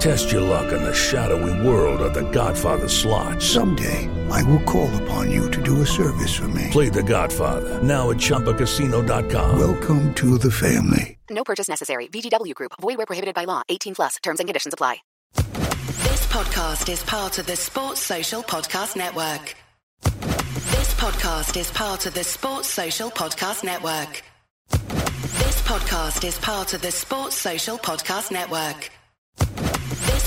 Test your luck in the shadowy world of The Godfather slot. Someday, I will call upon you to do a service for me. Play The Godfather, now at ChumbaCasino.com. Welcome to the family. No purchase necessary. VGW Group. Void where prohibited by law. 18 plus. Terms and conditions apply. This podcast is part of the Sports Social Podcast Network. This podcast is part of the Sports Social Podcast Network. This podcast is part of the Sports Social Podcast Network. This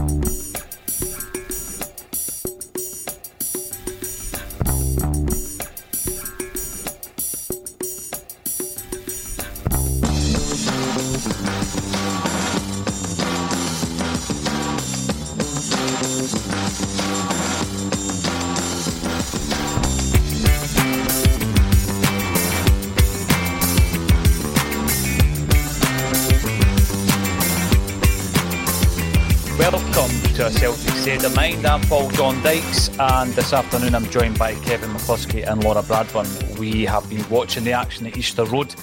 A Celtic State of Mind. I'm Paul John Dykes, and this afternoon I'm joined by Kevin McCluskey and Laura Bradburn. We have been watching the action at Easter Road.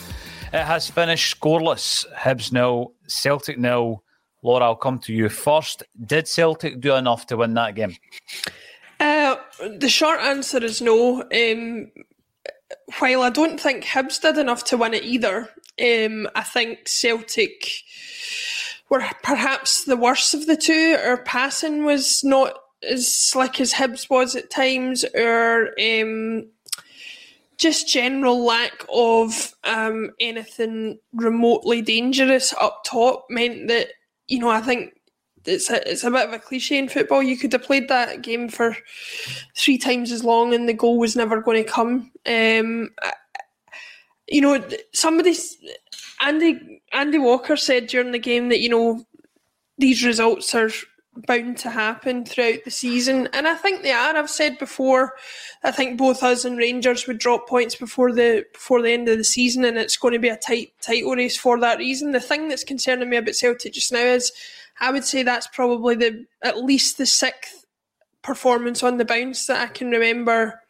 It has finished scoreless. Hibs 0, Celtic 0. Laura, I'll come to you first. Did Celtic do enough to win that game? The short answer is no. While I don't think Hibs did enough to win it either, I think Celtic were perhaps the worst of the two. Our passing was not as slick as Hibs was at times. Our just general lack of anything remotely dangerous up top meant that, you know, I think it's a bit of a cliche in football. You could have played that game for three times as long and the goal was never going to come. You know, Andy Walker said during the game that, you know, these results are bound to happen throughout the season. And I think they are. I've said before, I think both us and Rangers would drop points before the end of the season, and it's going to be a title race for that reason. The thing that's concerning me about Celtic just now is I would say that's probably at least the sixth performance on the bounce that I can remember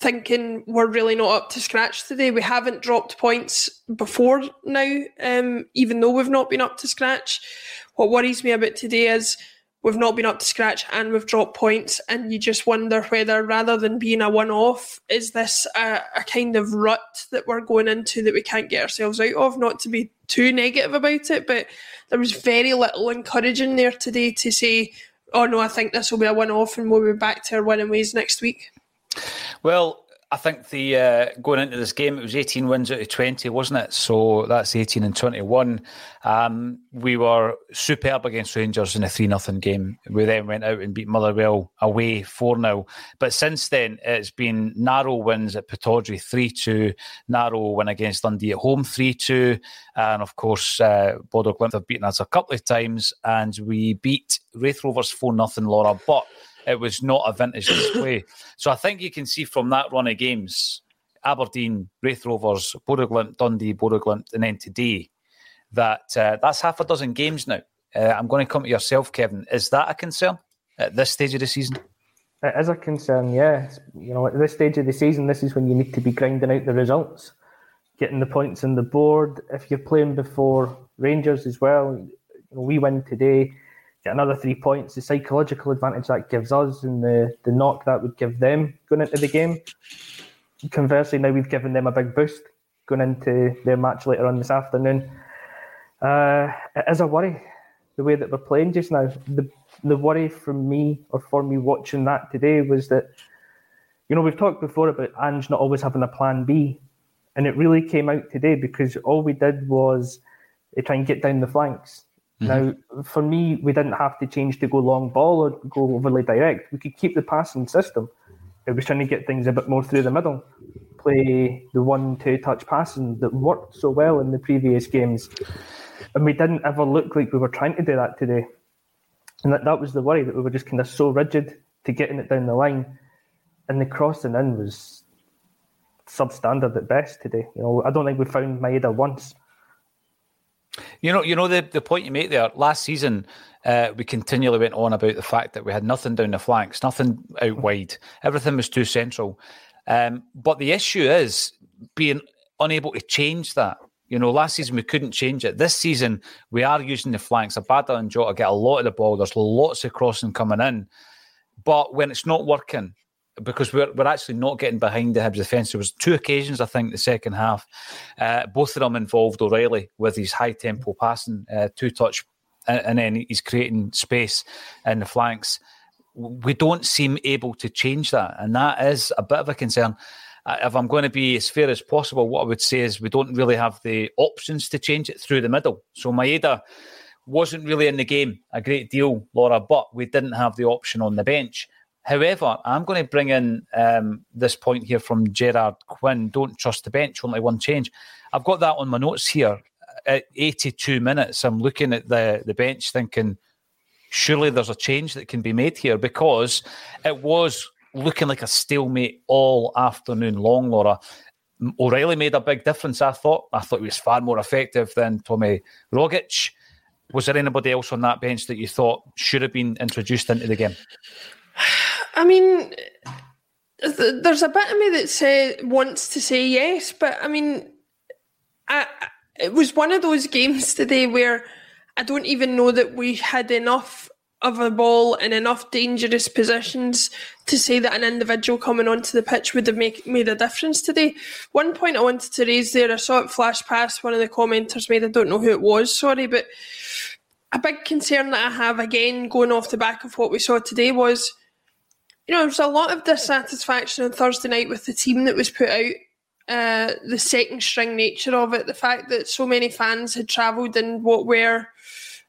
thinking we're really not up to scratch today. We haven't dropped points before now, even though we've not been up to scratch. What worries me about today is we've not been up to scratch and we've dropped points, and you just wonder whether, rather than being a one-off, is this a kind of rut that we're going into that we can't get ourselves out of? Not to be too negative about it, but there was very little encouraging there today to say oh no, I think this will be a one-off and we'll be back to our winning ways next week? Well, I think the going into this game, it was 18 wins out of 20, wasn't it? So that's 18 and 21. We were superb against Rangers in a 3-0 game. We then went out and beat Motherwell away 4-0. But since then, it's been narrow wins at Pittodrie 3-2, narrow win against Dundee at home 3-2, and of course, Bodø/Glimt have beaten us a couple of times, and we beat Raith Rovers 4-0, Laura, but it was not a vintage display. So I think you can see from that run of games, Aberdeen, Raith Rovers, Bodø/Glimt, Dundee, Bodø/Glimt, and then today, that that's half a dozen games now. I'm going to come to yourself, Kevin. Is that a concern at this stage of the season? It is a concern, yeah. You know, at this stage of the season, this is when you need to be grinding out the results, getting the points on the board. If you're playing before Rangers as well, you know, we win today, get another 3 points, the psychological advantage that gives us and the knock that would give them going into the game. Conversely, now we've given them a big boost going into their match later on this afternoon. It is a worry, the way that we're playing just now. The worry from me, or for me watching that today, was that, you know, we've talked before about Ange not always having a plan B, and it really came out today because all we did was try and get down the flanks. Now, for me, we didn't have to change to go long ball or go overly direct. We could keep the passing system. It was trying to get things a bit more through the middle, play the 1-2 touch passing that worked so well in the previous games. And we didn't ever look like we were trying to do that today. And that was the worry, that we were just kind of so rigid to getting it down the line. And the crossing in was substandard at best today. You know, I don't think we found Maeda once. You know the point you make there, last season we continually went on about the fact that we had nothing down the flanks, nothing out wide. Everything was too central. But the issue is being unable to change that. You know, last season we couldn't change it. This season we are using the flanks. Abada and Jota get a lot of the ball. There's lots of crossing coming in. But when it's not working, because we're actually not getting behind the Hibs defence. There was two occasions, I think, the second half. Both of them involved O'Reilly with his high-tempo passing, two-touch, and then he's creating space in the flanks. We don't seem able to change that, and that is a bit of a concern. If I'm going to be as fair as possible, what I would say is we don't really have the options to change it through the middle. So Maeda wasn't really in the game a great deal, Laura, but we didn't have the option on the bench. However, I'm going to bring in this point here from Gerard Quinn. Don't trust the bench, only one change. I've got that on my notes here. At 82 minutes, I'm looking at the bench thinking, surely there's a change that can be made here, because it was looking like a stalemate all afternoon long, Laura. O'Reilly made a big difference, I thought. I thought he was far more effective than Tommy Rogic. Was there anybody else on that bench that you thought should have been introduced into the game? I mean, there's a bit of me that wants to say yes, but I mean, it was one of those games today where I don't even know that we had enough of a ball and enough dangerous positions to say that an individual coming onto the pitch would have made a difference today. One point I wanted to raise there, I saw it flash past, one of the commenters made, I don't know who it was, sorry, but a big concern that I have, again, going off the back of what we saw today was, you know, there was a lot of dissatisfaction on Thursday night with the team that was put out, the second-string nature of it, the fact that so many fans had travelled in what were,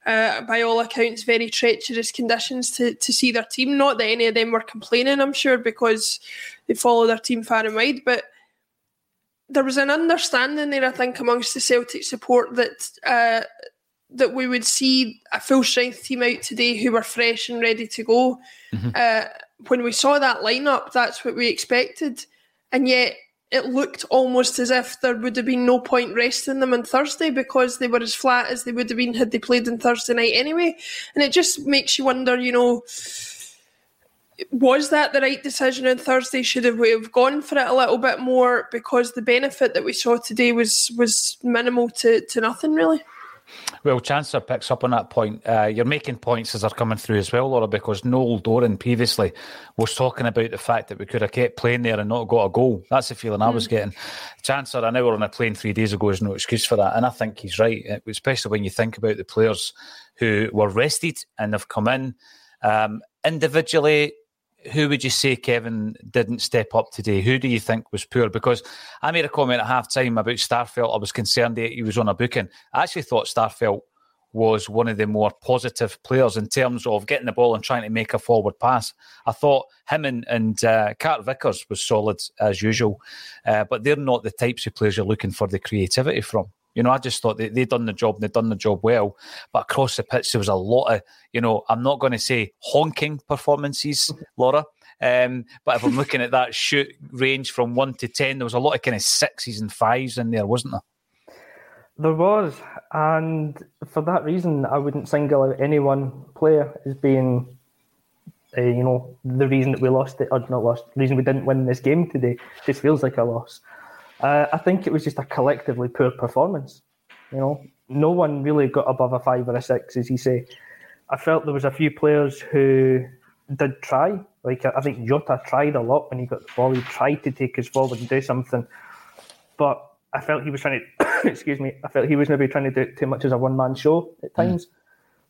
by all accounts, very treacherous conditions to see their team. Not that any of them were complaining, I'm sure, because they follow their team far and wide, but there was an understanding there, I think, amongst the Celtic support that that we would see a full-strength team out today who were fresh and ready to go. Mm-hmm. When we saw that lineup, that's what we expected. And yet it looked almost as if there would have been no point resting them on Thursday, because they were as flat as they would have been had they played on Thursday night anyway. And it just makes you wonder, you know, was that the right decision on Thursday? Should we have gone for it a little bit more? Because the benefit that we saw today was minimal to nothing, really. Well, Chancellor picks up on that point. You're making points as they're coming through as well, Laura, because Noel Doran previously was talking about the fact that we could have kept playing there and not got a goal. That's the feeling I was getting. Chancellor, an hour on a plane 3 days ago is no excuse for that, and I think he's right, especially when you think about the players who were rested and have come in Individually, who would you say, Kevin, didn't step up today? Who do you think was poor? Because I made a comment at half-time about Starfelt. I was concerned that he was on a booking. I actually thought Starfelt was one of the more positive players in terms of getting the ball and trying to make a forward pass. I thought him and Carter-Vickers was solid as usual, but they're not the types of players you're looking for the creativity from. You know, I just thought they'd done the job and they'd done the job well. But across the pitch, there was a lot of, you know, I'm not going to say honking performances, Laura. But if I'm looking at that shoot range from 1 to 10, there was a lot of kind of 6s and 5s in there, wasn't there? There was. And for that reason, I wouldn't single out any one player as being, you know, the reason that we lost it, or not lost, the reason we didn't win this game today. Just feels like a loss. I think it was just a collectively poor performance. You know, no one really got above a 5 or a 6, as you say. I felt there was a few players who did try. Like, I think Jota tried a lot when he got the ball. He tried to take us forward and do something. But I felt he was trying to, I felt he was maybe trying to do it too much as a one-man show at times.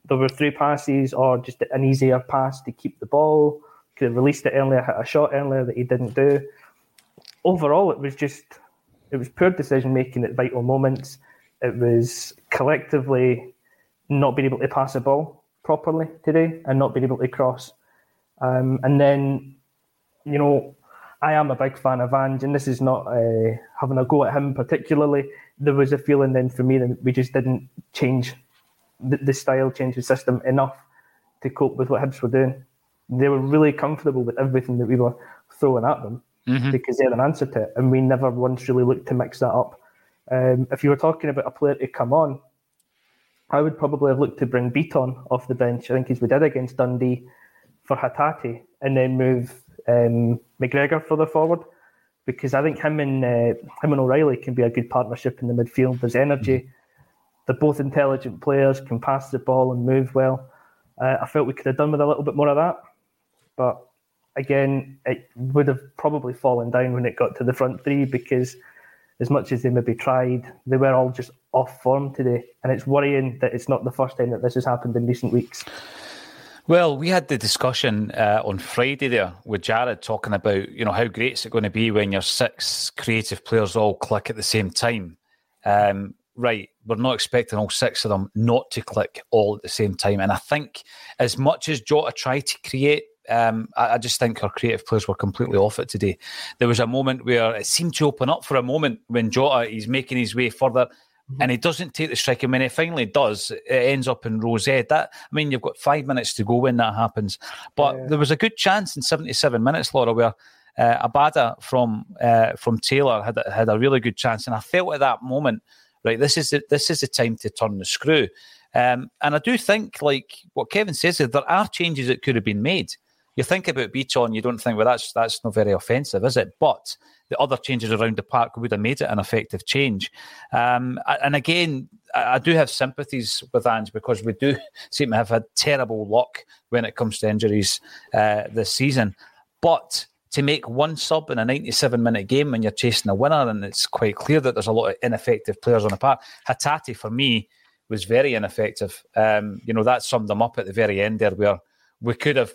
There were through passes or just an easier pass to keep the ball. Could have released it earlier, hit a shot earlier that he didn't do. Overall, it was just... It was poor decision-making at vital moments. It was collectively not being able to pass the ball properly today and not being able to cross. And then, you know, I am a big fan of Ange, and this is not having a go at him particularly. There was a feeling then for me that we just didn't change the style, change the system enough to cope with what Hibs were doing. They were really comfortable with everything that we were throwing at them. Mm-hmm. Because they had an answer to it, and we never once really looked to mix that up. If you were talking about a player to come on, I would probably have looked to bring Beaton off the bench, I think as we did against Dundee, for Hatate, and then move McGregor further forward, because I think him and O'Reilly can be a good partnership in the midfield. There's energy. Mm-hmm. They're both intelligent players, can pass the ball and move well. I felt we could have done with a little bit more of that, but again, it would have probably fallen down when it got to the front three, because as much as they maybe tried, they were all just off form today. And it's worrying that it's not the first time that this has happened in recent weeks. Well, we had the discussion on Friday there with Jared talking about, you know, how great is it going to be when your 6 creative players all click at the same time. Right, we're not expecting all 6 of them not to click all at the same time. And I think as much as Jota tried to create, I just think our creative players were completely off it today. There was a moment where it seemed to open up for a moment when Jota is making his way further, mm-hmm. and he doesn't take the strike. And when he finally does, it ends up in rose ed. That, I mean, you've got 5 minutes to go when that happens. But there was a good chance in 77 minutes, Laura, where Abada from Taylor had a really good chance. And I felt at that moment, right, this is the time to turn the screw. And I do think, like what Kevin says, there are changes that could have been made. You think about Beaton, you don't think, well, that's not very offensive, is it? But the other changes around the park would have made it an effective change. And again, I do have sympathies with Ange, because we do seem to have had terrible luck when it comes to injuries this season. But to make one sub in a 97-minute game when you're chasing a winner, and it's quite clear that there's a lot of ineffective players on the park. Hatate, for me, was very ineffective. You know, that summed him up at the very end there, where we could have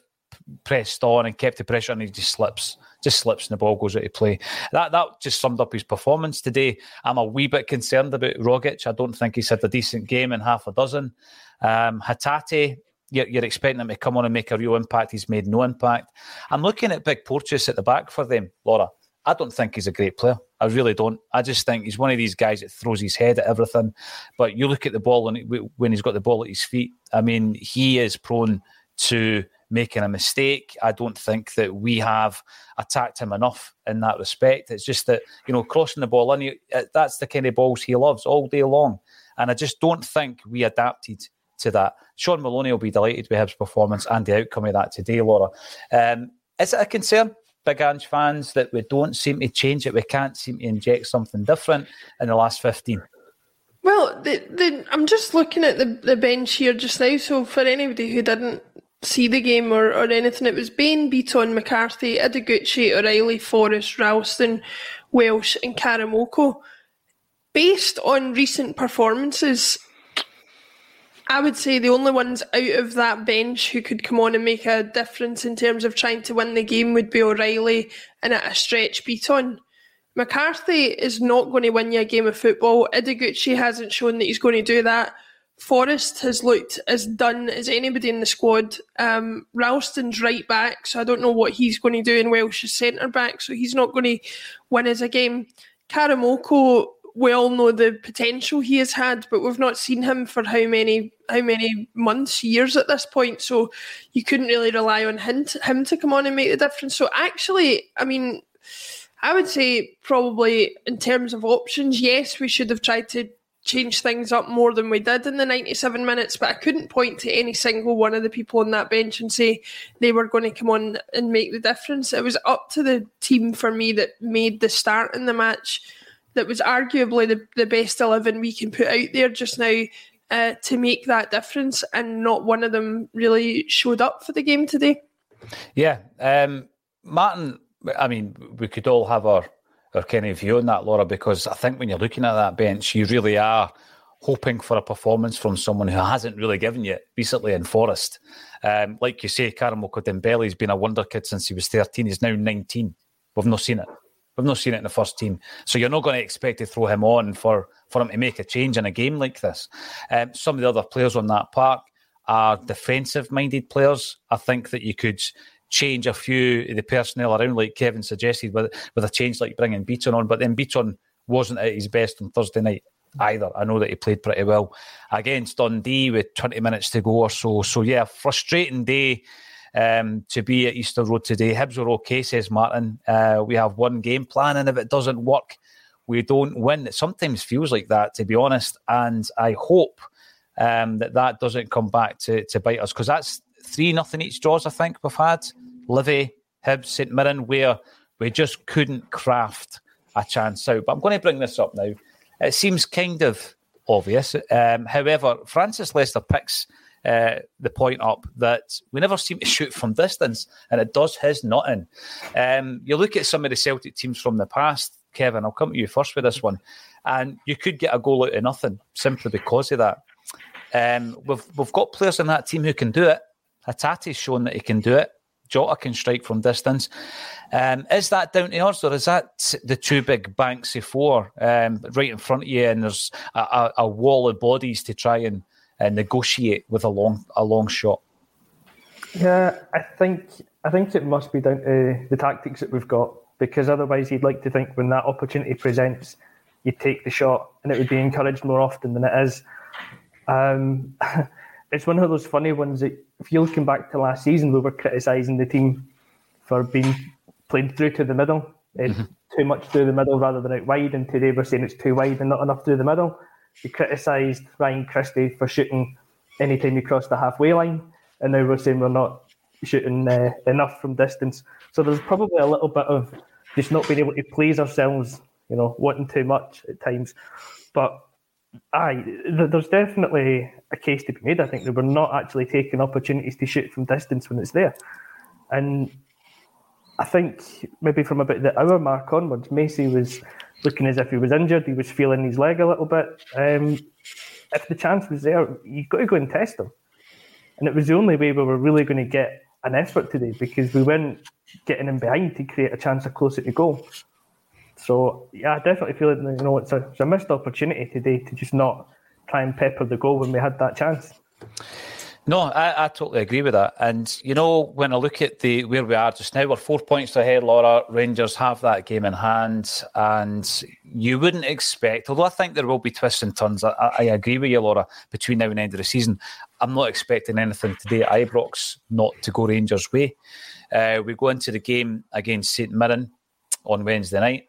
pressed on and kept the pressure, and he just slips and the ball goes out of play. That just summed up his performance today. I'm a wee bit concerned about Rogic. I don't think he's had a decent game in half a dozen. Hatate, you're expecting him to come on and make a real impact. He's made no impact. I'm looking at big Porteous at the back for them, Laura. I don't think he's a great player. I really don't. I just think he's one of these guys that throws his head at everything. But you look at the ball when he's got the ball at his feet, I mean, he is prone to making a mistake. I don't think that we have attacked him enough in that respect. It's just that, you know, crossing the ball, and that's the kind of balls he loves all day long. And I just don't think we adapted to that. Sean Maloney will be delighted with Hibs' performance and the outcome of that today, Laura. Is it a concern, Big Ange fans, that we don't seem to change it? We can't seem to inject something different in the last 15? Well, I'm just looking at the bench here just now. So for anybody who didn't see the game or anything, it was Bain, Beaton, McCarthy, Idiguchi, O'Reilly, Forrest, Ralston, Welsh and Karamoko. Based on recent performances, I would say the only ones out of that bench who could come on and make a difference in terms of trying to win the game would be O'Reilly and at a stretch Beaton. McCarthy is not going to win you a game of football. Idiguchi hasn't shown that he's going to do that. Forrest has looked as done as anybody in the squad. Ralston's right back, so I don't know what he's going to do, in Welsh is centre back, so he's not going to win us a game. Karamoko, we all know the potential he has had, but we've not seen him for how many months, years at this point, so you couldn't really rely on him to come on and make the difference. So actually, I mean, I would say probably in terms of options, yes, we should have tried to change things up more than we did in the 97 minutes, but I couldn't point to any single one of the people on that bench and say they were going to come on and make the difference. It was up to the team for me that made the start in the match that was arguably the best 11 we can put out there just now to make that difference, and not one of them really showed up for the game today. Yeah. Martin, I mean, we could all have our kind of view on that, Laura, because I think when you're looking at that bench, you really are hoping for a performance from someone who hasn't really given you recently in Forrest. Like you say, Karamoko Dembele has been a wonder kid since he was 13. He's now 19. We've not seen it. We've not seen it in the first team. So you're not going to expect to throw him on for him to make a change in a game like this. Some of the other players on that park are defensive-minded players. I think that you could change a few of the personnel around, like Kevin suggested, with a change like bringing Beaton on. But then Beaton wasn't at his best on Thursday night either. I know that he played pretty well against Dundee with 20 minutes to go or so. So yeah, frustrating day to be at Easter Road today. Hibs are okay, says Martin. We have one game plan, and if it doesn't work, we don't win. It sometimes feels like that, to be honest. And I hope that doesn't come back to bite us, because that's 3-0 each draws, I think, we've had. Livy, Hibs, St Mirren, where we just couldn't craft a chance out. But I'm going to bring this up now. It seems kind of obvious. However, Francis Lester picks the point up that we never seem to shoot from distance, and it does his nothing. You look at some of the Celtic teams from the past, Kevin, I'll come to you first with this one, and you could get a goal out of nothing simply because of that. We've got players in that team who can do it. Hatate's shown that he can do it. Jota can strike from distance. Is that down to us, or is that the two big banks of four right in front of you, and there's a wall of bodies to try and negotiate with a long shot? Yeah, I think it must be down to the tactics that we've got, because otherwise you'd like to think when that opportunity presents, you take the shot, and it would be encouraged more often than it is. It's one of those funny ones that, if you're looking back to last season, we were criticising the team for being played through to the middle. It's too much through the middle rather than out wide, and today we're saying it's too wide and not enough through the middle. We criticised Ryan Christie for shooting any time he crossed the halfway line, and now we're saying we're not shooting enough from distance. So there's probably a little bit of just not being able to please ourselves, you know, wanting too much at times. But aye, there's definitely a case to be made, I think, that we're not actually taking opportunities to shoot from distance when it's there. And I think maybe from about the hour mark onwards, Macy was looking as if he was injured, he was feeling his leg a little bit. If the chance was there, you've got to go and test him. And it was the only way we were really going to get an effort today, because we weren't getting him behind to create a chance of closer to goal. So, yeah, I definitely feel like, you know, it's a missed opportunity today to just not try and pepper the goal when we had that chance. No, I totally agree with that. And, you know, when I look at where we are just now, we're 4 points ahead, Laura. Rangers have that game in hand. And you wouldn't expect, although I think there will be twists and turns, I agree with you, Laura, between now and end of the season. I'm not expecting anything today at Ibrox not to go Rangers' way. We go into the game against St Mirren on Wednesday night.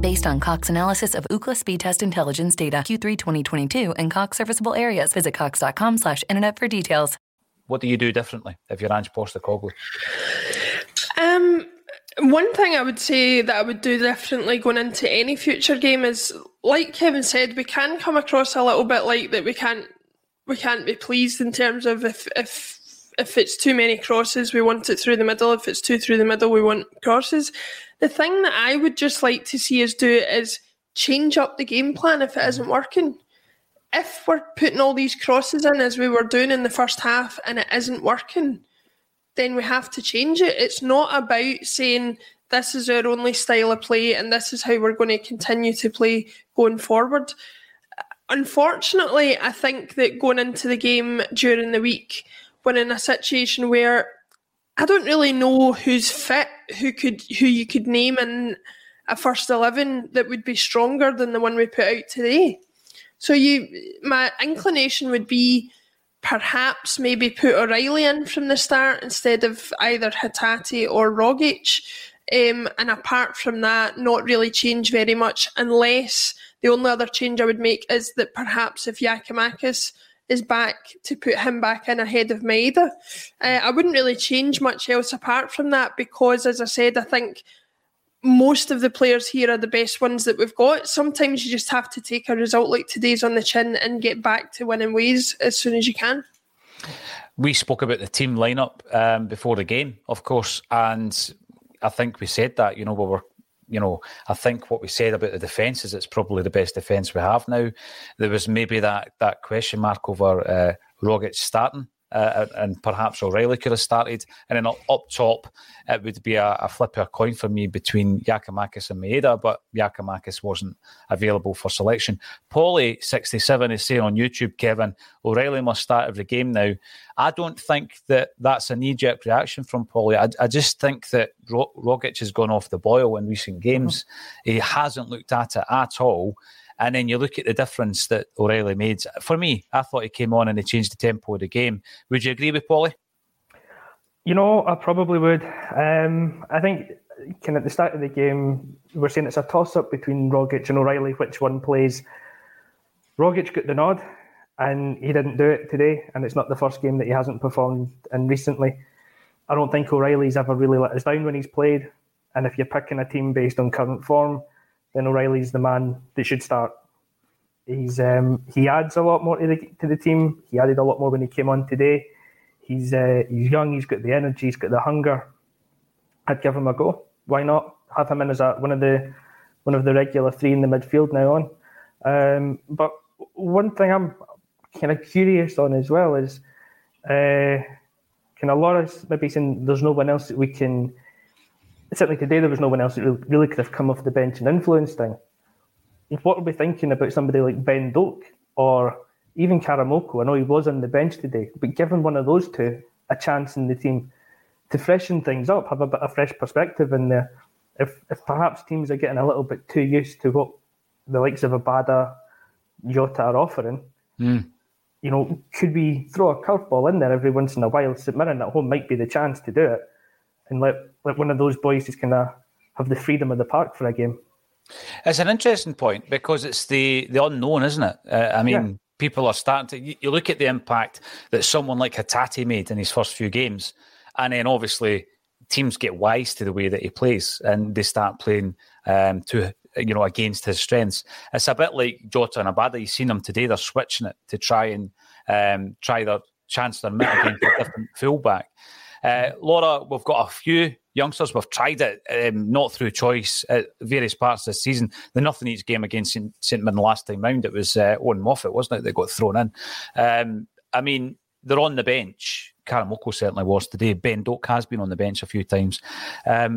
Based on Cox analysis of Ookla speed test intelligence data, Q3 2022, and Cox serviceable areas. Visit cox.com/internet for details. What do you do differently if you're Ange Postecoglou? One thing I would say that I would do differently going into any future game is, like Kevin said, we can come across a little bit like that we can't be pleased in terms of if it's too many crosses, we want it through the middle. If it's too through the middle, we want crosses. The thing that I would just like to see us do is change up the game plan if it isn't working. If we're putting all these crosses in as we were doing in the first half and it isn't working, then we have to change it. It's not about saying this is our only style of play and this is how we're going to continue to play going forward. Unfortunately, I think that going into the game during the week, we're in a situation where I don't really know who's fit, who you could name in a first 11 that would be stronger than the one we put out today. So my inclination would be perhaps maybe put O'Reilly in from the start instead of either Hatate or Rogic. And apart from that, not really change very much, unless the only other change I would make is that perhaps if Giakoumakis is back, to put him back in ahead of Maeda. I wouldn't really change much else apart from that because, as I said, I think most of the players here are the best ones that we've got. Sometimes you just have to take a result like today's on the chin and get back to winning ways as soon as you can. We spoke about the team lineup before the game, of course, and I think we said that, I think what we said about the defence is it's probably the best defence we have now. There was maybe that question mark over Rogic starting. And perhaps O'Reilly could have started, and then up top it would be a flip of a coin for me between Giakoumakis and Maeda, but Giakoumakis wasn't available for selection. Paulie67 is saying on YouTube, Kevin, O'Reilly must start every game now. I don't think that's a knee-jerk reaction from Paulie. I just think that Rogic has gone off the boil in recent games. Mm-hmm. He hasn't looked at it at all. And then you look at the difference that O'Reilly made. For me, I thought he came on and he changed the tempo of the game. Would you agree with Paulie? I probably would. I think at the start of the game, we were saying it's a toss-up between Rogic and O'Reilly, which one plays. Rogic got the nod, and he didn't do it today, and it's not the first game that he hasn't performed in recently. I don't think O'Reilly's ever really let us down when he's played, and if you're picking a team based on current form, then O'Reilly's the man that should start. He adds a lot more to the team. He added a lot more when he came on today. He's young. He's got the energy. He's got the hunger. I'd give him a go. Why not have him in as one of the regular three in the midfield now on? But one thing I'm kind of curious on as well is Laura's maybe saying there's no one else that we can. Certainly today there was no one else that really could have come off the bench and influenced things. What are we thinking about somebody like Ben Doak or even Karamoko? I know he was on the bench today, but giving one of those two a chance in the team to freshen things up, have a bit of fresh perspective in there. If perhaps teams are getting a little bit too used to what the likes of Abada, Jota are offering, could we throw a curveball in there every once in a while? St Mirren at home might be the chance to do it. And let one of those boys just kind of have the freedom of the park for a game. It's an interesting point because it's the unknown, isn't it? People are starting to... You look at the impact that someone like Hatate made in his first few games, and then obviously teams get wise to the way that he plays and they start playing against his strengths. It's a bit like Jota and Abada. You've seen them today. They're switching it to try and try their chance their middle against a different fullback. Laura, we've got a few youngsters. We've tried it, not through choice, at various parts this season. The nothing each game against St Mirren last time round, it was Owen Moffat, wasn't it, that got thrown in. They're on the bench. Karamoko certainly was today. Ben Doak has been on the bench a few times.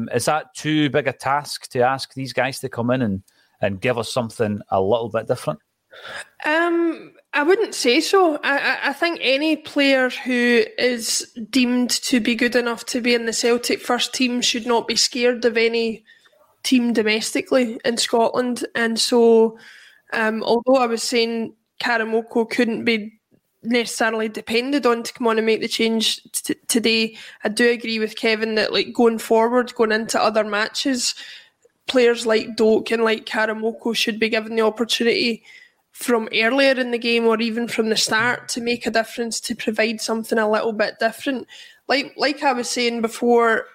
Is that too big a task to ask these guys to come in and give us something a little bit different? I wouldn't say so. I think any player who is deemed to be good enough to be in the Celtic first team should not be scared of any team domestically in Scotland. And so, although I was saying Karamoko couldn't be necessarily depended on to come on and make the change today, I do agree with Kevin that going forward, going into other matches, players like Doak and like Karamoko should be given the opportunity from earlier in the game or even from the start to make a difference, to provide something a little bit different. Like I was saying before,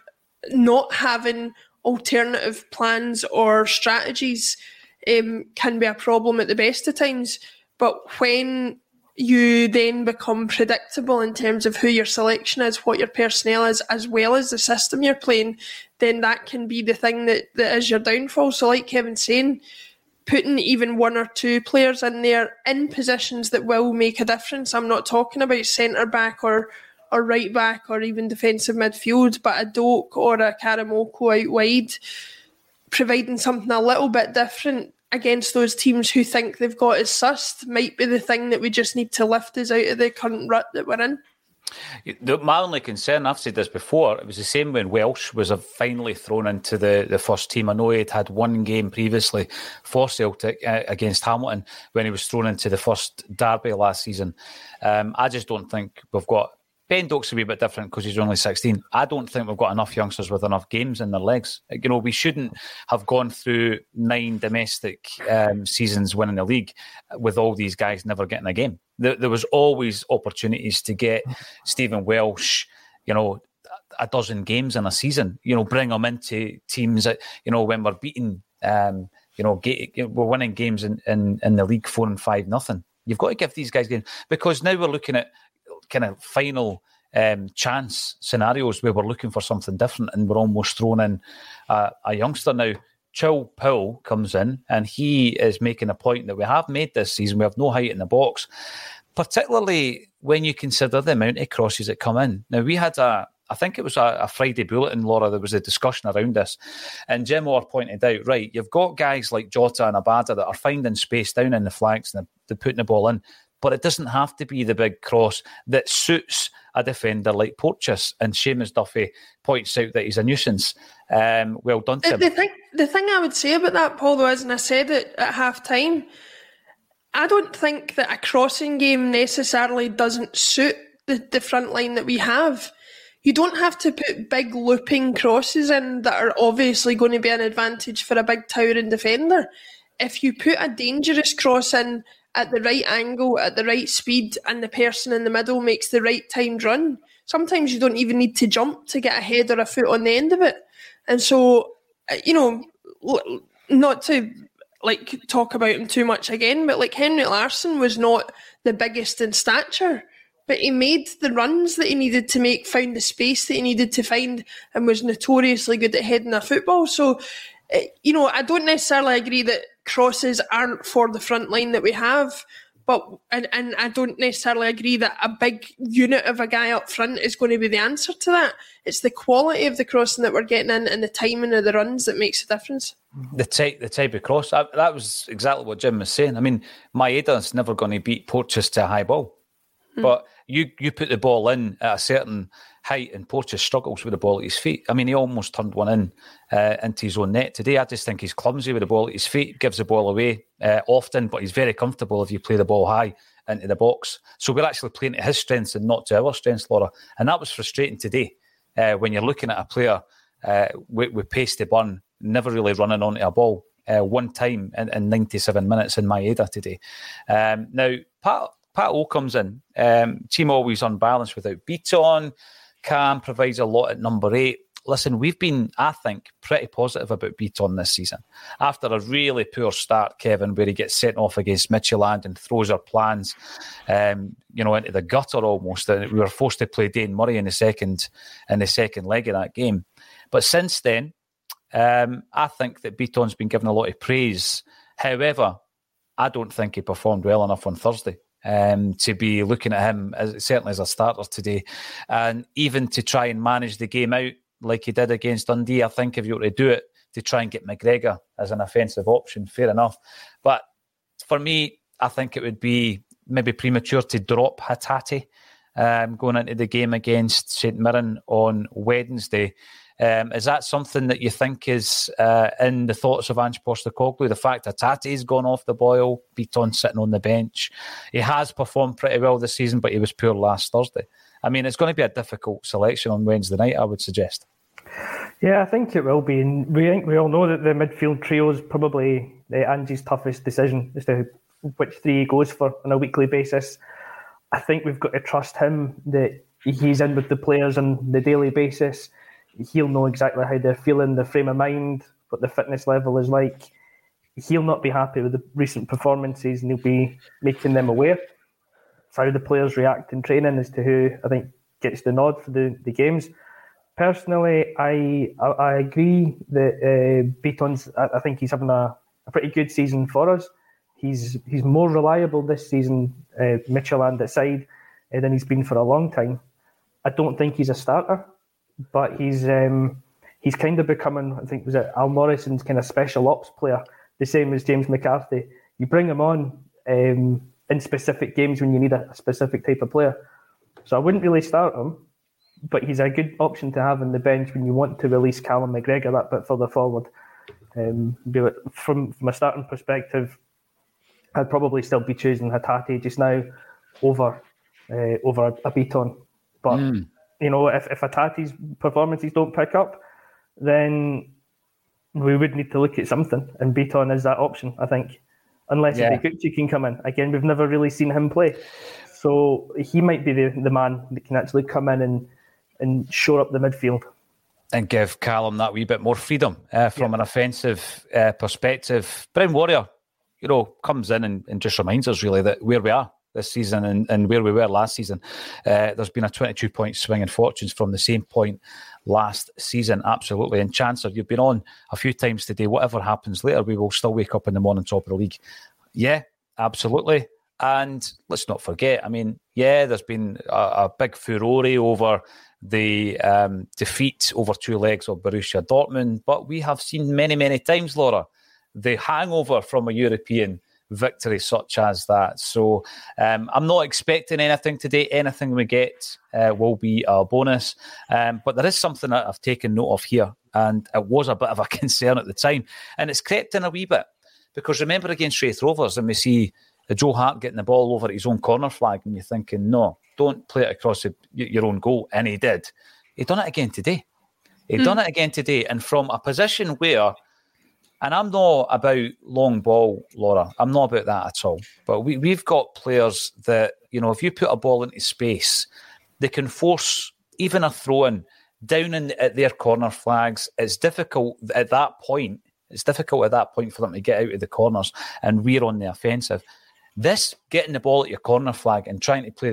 not having alternative plans or strategies can be a problem at the best of times. But when you then become predictable in terms of who your selection is, what your personnel is, as well as the system you're playing, then that can be the thing that is your downfall. So like Kevin's saying, putting even one or two players in there in positions that will make a difference. I'm not talking about centre-back or right-back or even defensive midfield, but a Doak or a Karamoko out wide, providing something a little bit different against those teams who think they've got us sussed might be the thing that we just need to lift us out of the current rut that we're in. My only concern, I've said this before, it was the same when Welsh was finally thrown into the first team. I know he had one game previously for Celtic against Hamilton when he was thrown into the first derby last season. I just don't think we've got... Ben Doak's a wee bit different because he's only 16. I don't think we've got enough youngsters with enough games in their legs. You know, we shouldn't have gone through 9 domestic seasons winning the league with all these guys never getting a game. There was always opportunities to get Stephen Welsh, you know, 12 games in a season. You know, bring them into teams that, you know, when we're beating, you know, we're winning games in the league 4-5-0. You've got to give these guys games because now we're looking at kind of final chance scenarios where we're looking for something different and we're almost thrown in a youngster. Now, Chill Pill comes in and he is making a point that we have made this season. We have no height in the box, particularly when you consider the amount of crosses that come in. Now, we had I think it was a Friday bulletin, Laura, there was a discussion around this. And Jim Orr pointed out, right, you've got guys like Jota and Abada that are finding space down in the flanks and they're putting the ball in. But it doesn't have to be the big cross that suits a defender like Porteous. And Seamus Duffy points out that he's a nuisance. Well done to him. The thing I would say about that, Paul, though, is, and I said it at half-time, I don't think that a crossing game necessarily doesn't suit the front line that we have. You don't have to put big looping crosses in that are obviously going to be an advantage for a big towering defender. If you put a dangerous cross in at the right angle, at the right speed, and the person in the middle makes the right timed run, sometimes you don't even need to jump to get a head or a foot on the end of it. And so, you know, not to like talk about him too much again, but like Henrik Larsson was not the biggest in stature, but he made the runs that he needed to make, found the space that he needed to find, and was notoriously good at heading a football. So, you know, I don't necessarily agree that crosses aren't for the front line that we have, but and I don't necessarily agree that a big unit of a guy up front is going to be the answer to that. It's the quality of the crossing that we're getting in and the timing of the runs that makes the difference. The type of cross, that was exactly what Jim was saying. I mean, Maeda's never going to beat Porteous to a high ball, but you put the ball in at a certain height and Porteous struggles with the ball at his feet. I mean, he almost turned one in into his own net today. I just think he's clumsy with the ball at his feet, gives the ball away often, but he's very comfortable if you play the ball high into the box. So we're actually playing to his strengths and not to our strengths, Laura. And that was frustrating today when you're looking at a player with pace to burn, never really running onto a ball one time in 97 minutes in Maeda today. Now, Pat O comes in. Team always unbalanced without Beaton. Cam provides a lot at number 8. Listen, we've been, I think, pretty positive about Beaton this season. After a really poor start, Kevin, where he gets sent off against Midtjylland and throws our plans, you know, into the gutter almost. And we were forced to play Dane Murray in the second leg of that game. But since then, I think that Beaton's been given a lot of praise. However, I don't think he performed well enough on Thursday to be looking at him as, certainly as a starter today, and even to try and manage the game out like he did against Dundee. I think if you were to do it to try and get McGregor as an offensive option, fair enough, but for me I think it would be maybe premature to drop Hatate going into the game against St Mirren on Wednesday. Is that something that you think is in the thoughts of Ange Postecoglou? The fact that Tate's gone off the boil, Beaton sitting on the bench. He has performed pretty well this season, but he was poor last Thursday. I mean, it's going to be a difficult selection on Wednesday night, I would suggest. Yeah, I think it will be. And we think we all know that the midfield trio is probably Ange's toughest decision as to which three he goes for on a weekly basis. I think we've got to trust him that he's in with the players on the daily basis. He'll know exactly how they're feeling, their frame of mind, what their fitness level is like. He'll not be happy with the recent performances, and he'll be making them aware. It's how the players react in training as to who I think gets the nod for the games. Personally, I agree that Beaton's. I think he's having a pretty good season for us. He's more reliable this season, Mitchell and at side, than he's been for a long time. I don't think he's a starter, but he's kind of becoming, I think, was it Al Morrison's kind of special ops player, the same as James McCarthy. You bring him on in specific games when you need a specific type of player. So I wouldn't really start him, but he's a good option to have on the bench when you want to release Callum McGregor that bit further forward. From a starting perspective, I'd probably still be choosing Hatate just now over a Beaton. But, you know, if Hatate's performances don't pick up, then we would need to look at something, and Beaton is that option, I think. Unless Idiguchi can come in. Again, we've never really seen him play. So he might be the man that can actually come in and shore up the midfield. And give Callum that wee bit more freedom from an offensive perspective. Brown Warrior, you know, comes in and just reminds us really that where we are this season and where we were last season. There's been a 22-point swing in fortunes from the same point last season, absolutely. And Chancellor, you've been on a few times today. Whatever happens later, we will still wake up in the morning top of the league. Yeah, absolutely. And let's not forget, I mean, there's been a big furore over the defeat over two legs of Borussia Dortmund, but we have seen many, many times, Laura, the hangover from a European victory such as that. So I'm not expecting anything today. Anything we get will be a bonus. But there is something that I've taken note of here, and it was a bit of a concern at the time. And it's crept in a wee bit, because remember against Raith Rovers, and we see Joe Hart getting the ball over at his own corner flag, and you're thinking, no, don't play it across your own goal. And he did. He done it again today. And from a position where, and I'm not about long ball, Laura, I'm not about that at all, but we've got players that, you know, if you put a ball into space, they can force even a throw-in down at their corner flags. It's difficult at that point for them to get out of the corners, and we're on the offensive. This, getting the ball at your corner flag and trying to play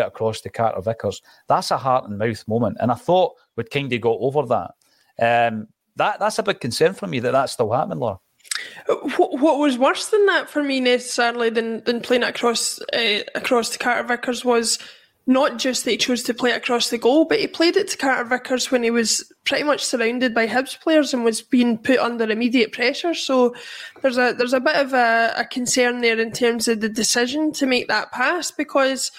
it across to Carter-Vickers, that's a heart-and-mouth moment. And I thought we'd kind of got over that. That's a big concern for me, that's still happening, Laura. What was worse than that for me, necessarily, than playing it across to Carter-Vickers was not just that he chose to play it across the goal, but he played it to Carter-Vickers when he was pretty much surrounded by Hibs players and was being put under immediate pressure. So there's a bit of a concern there in terms of the decision to make that pass, because,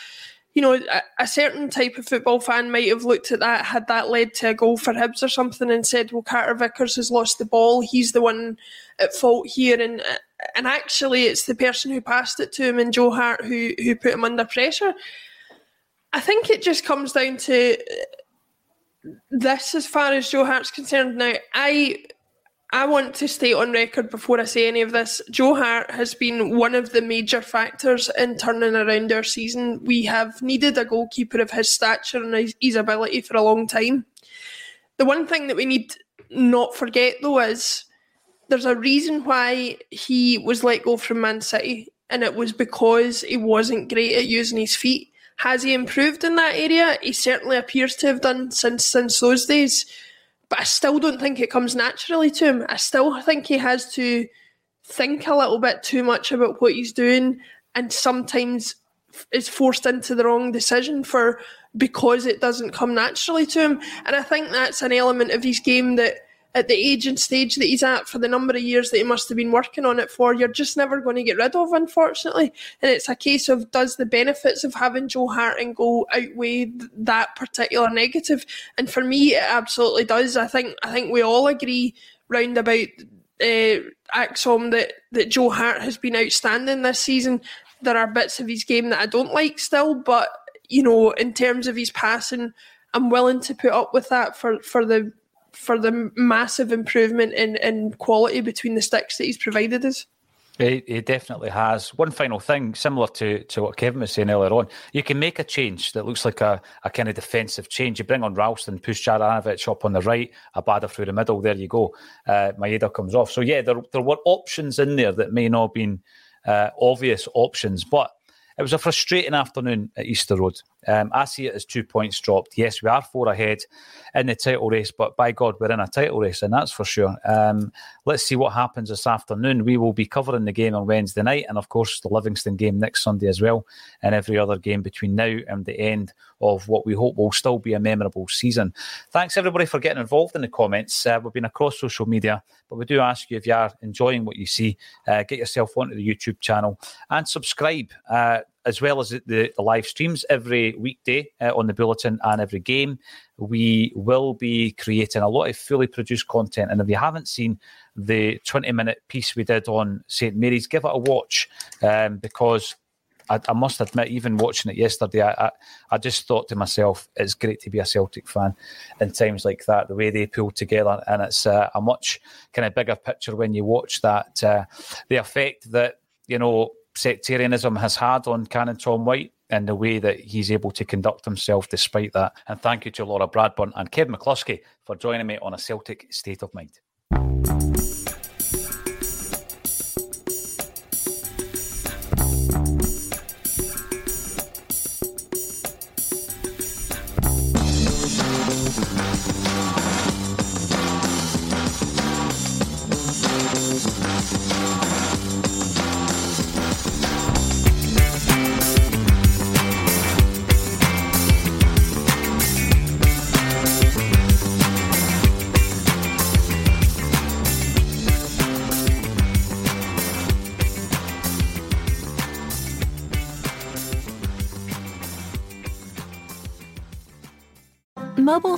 you know, a certain type of football fan might have looked at that had that led to a goal for Hibs or something and said, well, Carter-Vickers has lost the ball. He's the one at fault here. And actually, it's the person who passed it to him and Joe Hart who put him under pressure. I think it just comes down to this as far as Joe Hart's concerned. Now, I want to state on record before I say any of this, Joe Hart has been one of the major factors in turning around our season. We have needed a goalkeeper of his stature and his ability for a long time. The one thing that we need not forget, though, is there's a reason why he was let go from Man City, and it was because he wasn't great at using his feet. Has he improved in that area? He certainly appears to have done since those days. But I still don't think it comes naturally to him. I still think he has to think a little bit too much about what he's doing, and sometimes is forced into the wrong decision because it doesn't come naturally to him. And I think that's an element of his game that at the age and stage that he's at, for the number of years that he must have been working on it for, you're just never going to get rid of, unfortunately. And it's a case of, does the benefits of having Joe Hart in goal outweigh that particular negative? And for me, it absolutely does. I think we all agree round about Axom that Joe Hart has been outstanding this season. There are bits of his game that I don't like still, but, you know, in terms of his passing, I'm willing to put up with that for the massive improvement in quality between the sticks that he's provided us. It definitely has. One final thing, similar to what Kevin was saying earlier on, you can make a change that looks like a kind of defensive change. You bring on Ralston, push Juranovic up on the right, Abada through the middle, there you go. Maeda comes off. So yeah, there were options in there that may not have been obvious options, but it was a frustrating afternoon at Easter Road. I see it as 2 points dropped. Yes, we are four ahead in the title race, but by God, we're in a title race, and that's for sure. Let's see what happens this afternoon. We will be covering the game on Wednesday night, and of course the Livingston game next Sunday as well, and every other game between now and the end of what we hope will still be a memorable season. Thanks everybody for getting involved in the comments. We've been across social media, but we do ask you, if you are enjoying what you see, get yourself onto the YouTube channel and subscribe, as well as the live streams every weekday on the Bulletin and every game. We will be creating a lot of fully produced content. And if you haven't seen the 20-minute piece we did on St Mary's, give it a watch, because I must admit, even watching it yesterday, I just thought to myself, it's great to be a Celtic fan in times like that, the way they pull together. And it's a much kind of bigger picture when you watch that. The effect that, you know, sectarianism has had on Canon Tom White and the way that he's able to conduct himself despite that. And thank you to Laura Bradburn and Kevin McCluskey for joining me on A Celtic State of Mind. Mobile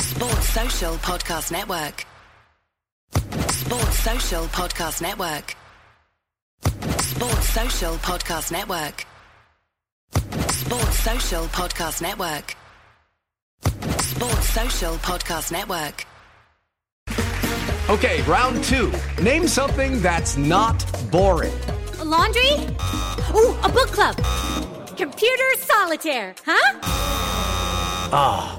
Sports Social Podcast Network. Sports Social Podcast Network. Sports Social Podcast Network. Sports Social Podcast Network. Sports Social Podcast Network. Okay, round two. Name something that's not boring. A laundry? Ooh, a book club. Computer solitaire, huh? Ah.